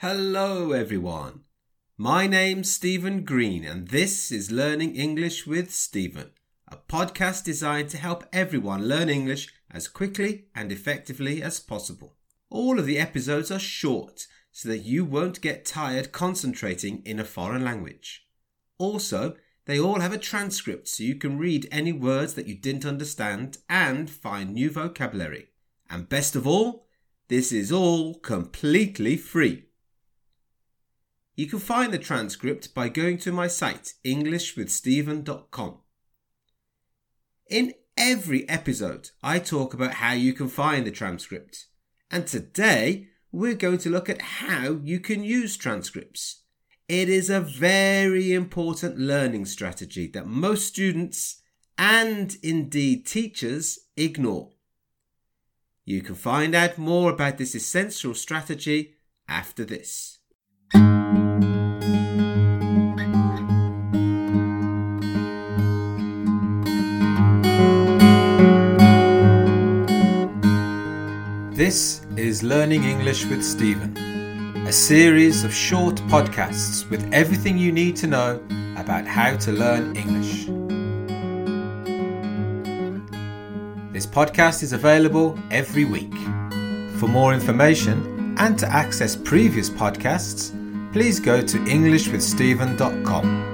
Hello everyone, my name's Stephen Green and this is Learning English with Stephen, a podcast designed to help everyone learn English as quickly and effectively as possible. All of the episodes are short so that you won't get tired concentrating in a foreign language. Also, they all have a transcript so you can read any words that you didn't understand and find new vocabulary. And best of all, this is all completely free. You can find the transcript by going to my site, englishwithstephen.com. In every episode, I talk about how you can find the transcript. And today, we're going to look at how you can use transcripts. It is a very important learning strategy that most students, and indeed teachers, ignore. You can find out more about this essential strategy after this. This is Learning English with Stephen, a series of short podcasts with everything you need to know about how to learn English. This podcast is available every week. For more information and to access previous podcasts, please go to englishwithstephen.com.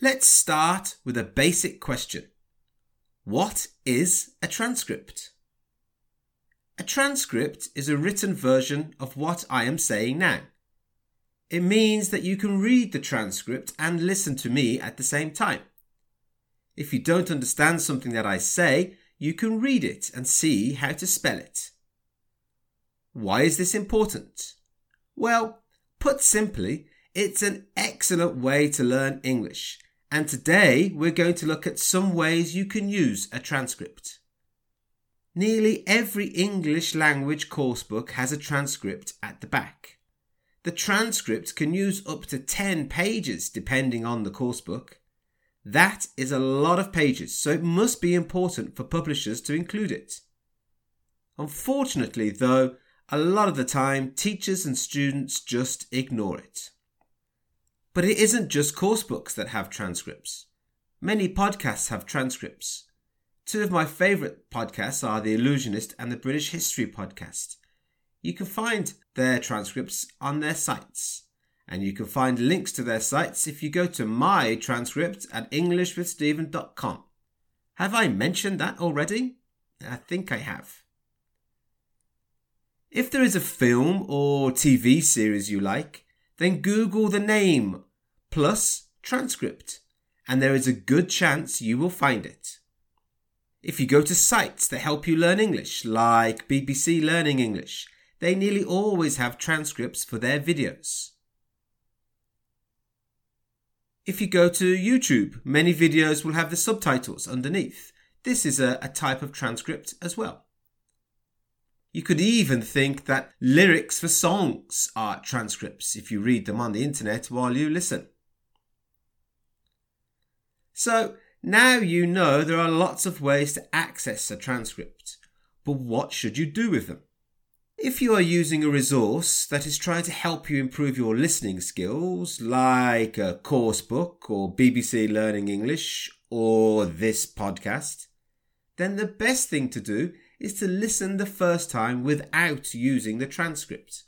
Let's start with a basic question. What is a transcript? A transcript is a written version of what I am saying now. It means that you can read the transcript and listen to me at the same time. If you don't understand something that I say, you can read it and see how to spell it. Why is this important? Well, put simply, it's an excellent way to learn English. And today we're going to look at some ways you can use a transcript. Nearly every English language coursebook has a transcript at the back. The transcript can use up to 10 pages depending on the coursebook. That is a lot of pages, so it must be important for publishers to include it. Unfortunately though, a lot of the time teachers and students just ignore it. But it isn't just coursebooks that have transcripts. Many podcasts have transcripts. Two of my favourite podcasts are The Illusionist and the British History Podcast. You can find their transcripts on their sites. And you can find links to their sites if you go to my transcript at englishwithstephen.com. Have I mentioned that already? I think I have. If there is a film or TV series you like, then Google the name plus transcript and there is a good chance you will find it. If you go to sites that help you learn English, like BBC Learning English, they nearly always have transcripts for their videos. If you go to YouTube, many videos will have the subtitles underneath. This is a type of transcript as well. You could even think that lyrics for songs are transcripts if you read them on the internet while you listen. So now you know there are lots of ways to access a transcript, but what should you do with them? If you are using a resource that is trying to help you improve your listening skills, like a course book or BBC Learning English or this podcast, then the best thing to do is to listen the first time without using the transcript.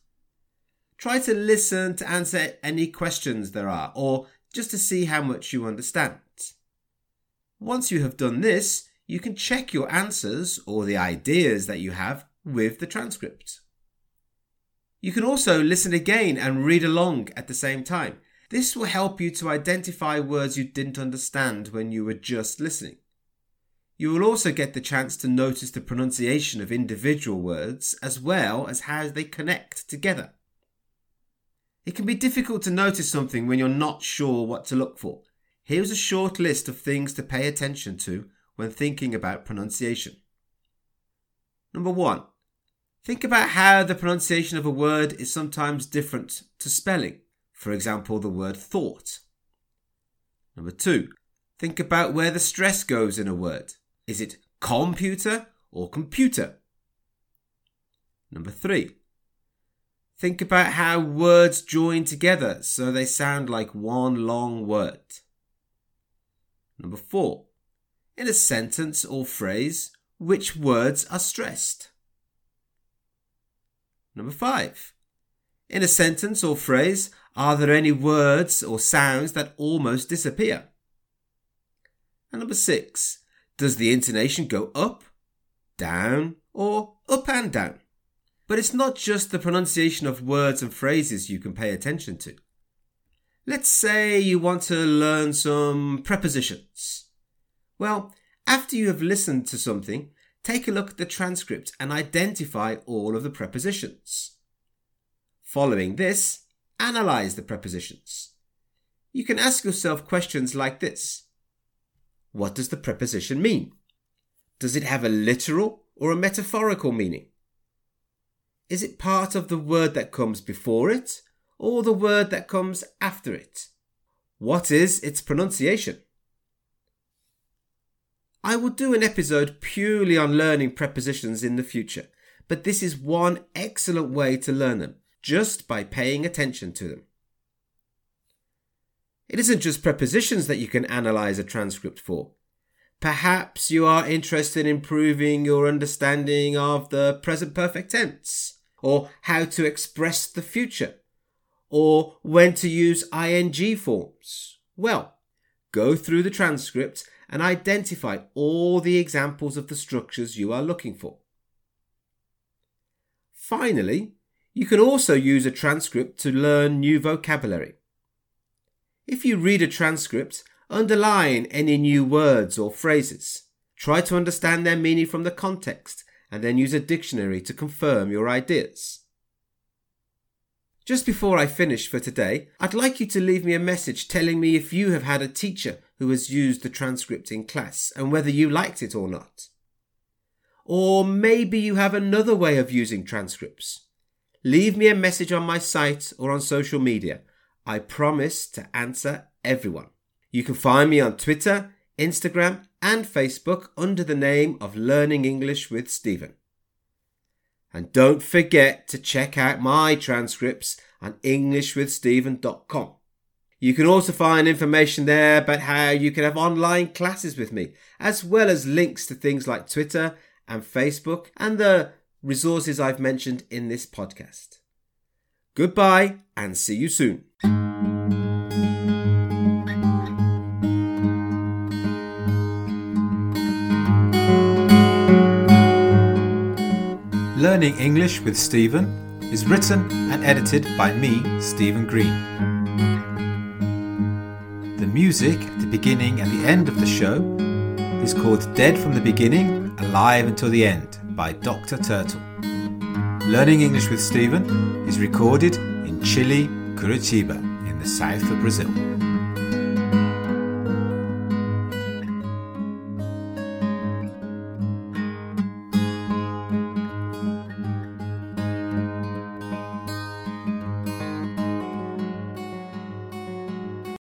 Try to listen to answer any questions there are, or just to see how much you understand. Once you have done this, you can check your answers or the ideas that you have with the transcript. You can also listen again and read along at the same time. This will help you to identify words you didn't understand when you were just listening. You will also get the chance to notice the pronunciation of individual words as well as how they connect together. It can be difficult to notice something when you're not sure what to look for. Here's a short list of things to pay attention to when thinking about pronunciation. Number 1. Think about how the pronunciation of a word is sometimes different to spelling. For example, the word thought. Number 2. Think about where the stress goes in a word. Is it computer or computer? Number 3. Think about how words join together so they sound like one long word. Number 4. In a sentence or phrase, which words are stressed? Number 5. In a sentence or phrase, are there any words or sounds that almost disappear? And number 6. Does the intonation go up, down, or up and down? But it's not just the pronunciation of words and phrases you can pay attention to. Let's say you want to learn some prepositions. Well, after you have listened to something, take a look at the transcript and identify all of the prepositions. Following this, analyse the prepositions. You can ask yourself questions like this. What does the preposition mean? Does it have a literal or a metaphorical meaning? Is it part of the word that comes before it or the word that comes after it? What is its pronunciation? I will do an episode purely on learning prepositions in the future, but this is one excellent way to learn them, just by paying attention to them. It isn't just prepositions that you can analyse a transcript for. Perhaps you are interested in improving your understanding of the present perfect tense, or how to express the future, or when to use ing forms. Well, go through the transcript and identify all the examples of the structures you are looking for. Finally, you can also use a transcript to learn new vocabulary. If you read a transcript, underline any new words or phrases. Try to understand their meaning from the context and then use a dictionary to confirm your ideas. Just before I finish for today, I'd like you to leave me a message telling me if you have had a teacher who has used the transcript in class and whether you liked it or not. Or maybe you have another way of using transcripts. Leave me a message on my site or on social media. I promise to answer everyone. You can find me on Twitter, Instagram and Facebook under the name of Learning English with Stephen. And don't forget to check out my transcripts on englishwithstephen.com. You can also find information there about how you can have online classes with me, as well as links to things like Twitter and Facebook and the resources I've mentioned in this podcast. Goodbye and see you soon. Learning English with Stephen is written and edited by me, Stephen Green. The music at the beginning and the end of the show is called Dead from the Beginning, Alive Until the End by Dr. Turtle. Learning English with Stephen is recorded in Chile, Curitiba, in the south of Brazil.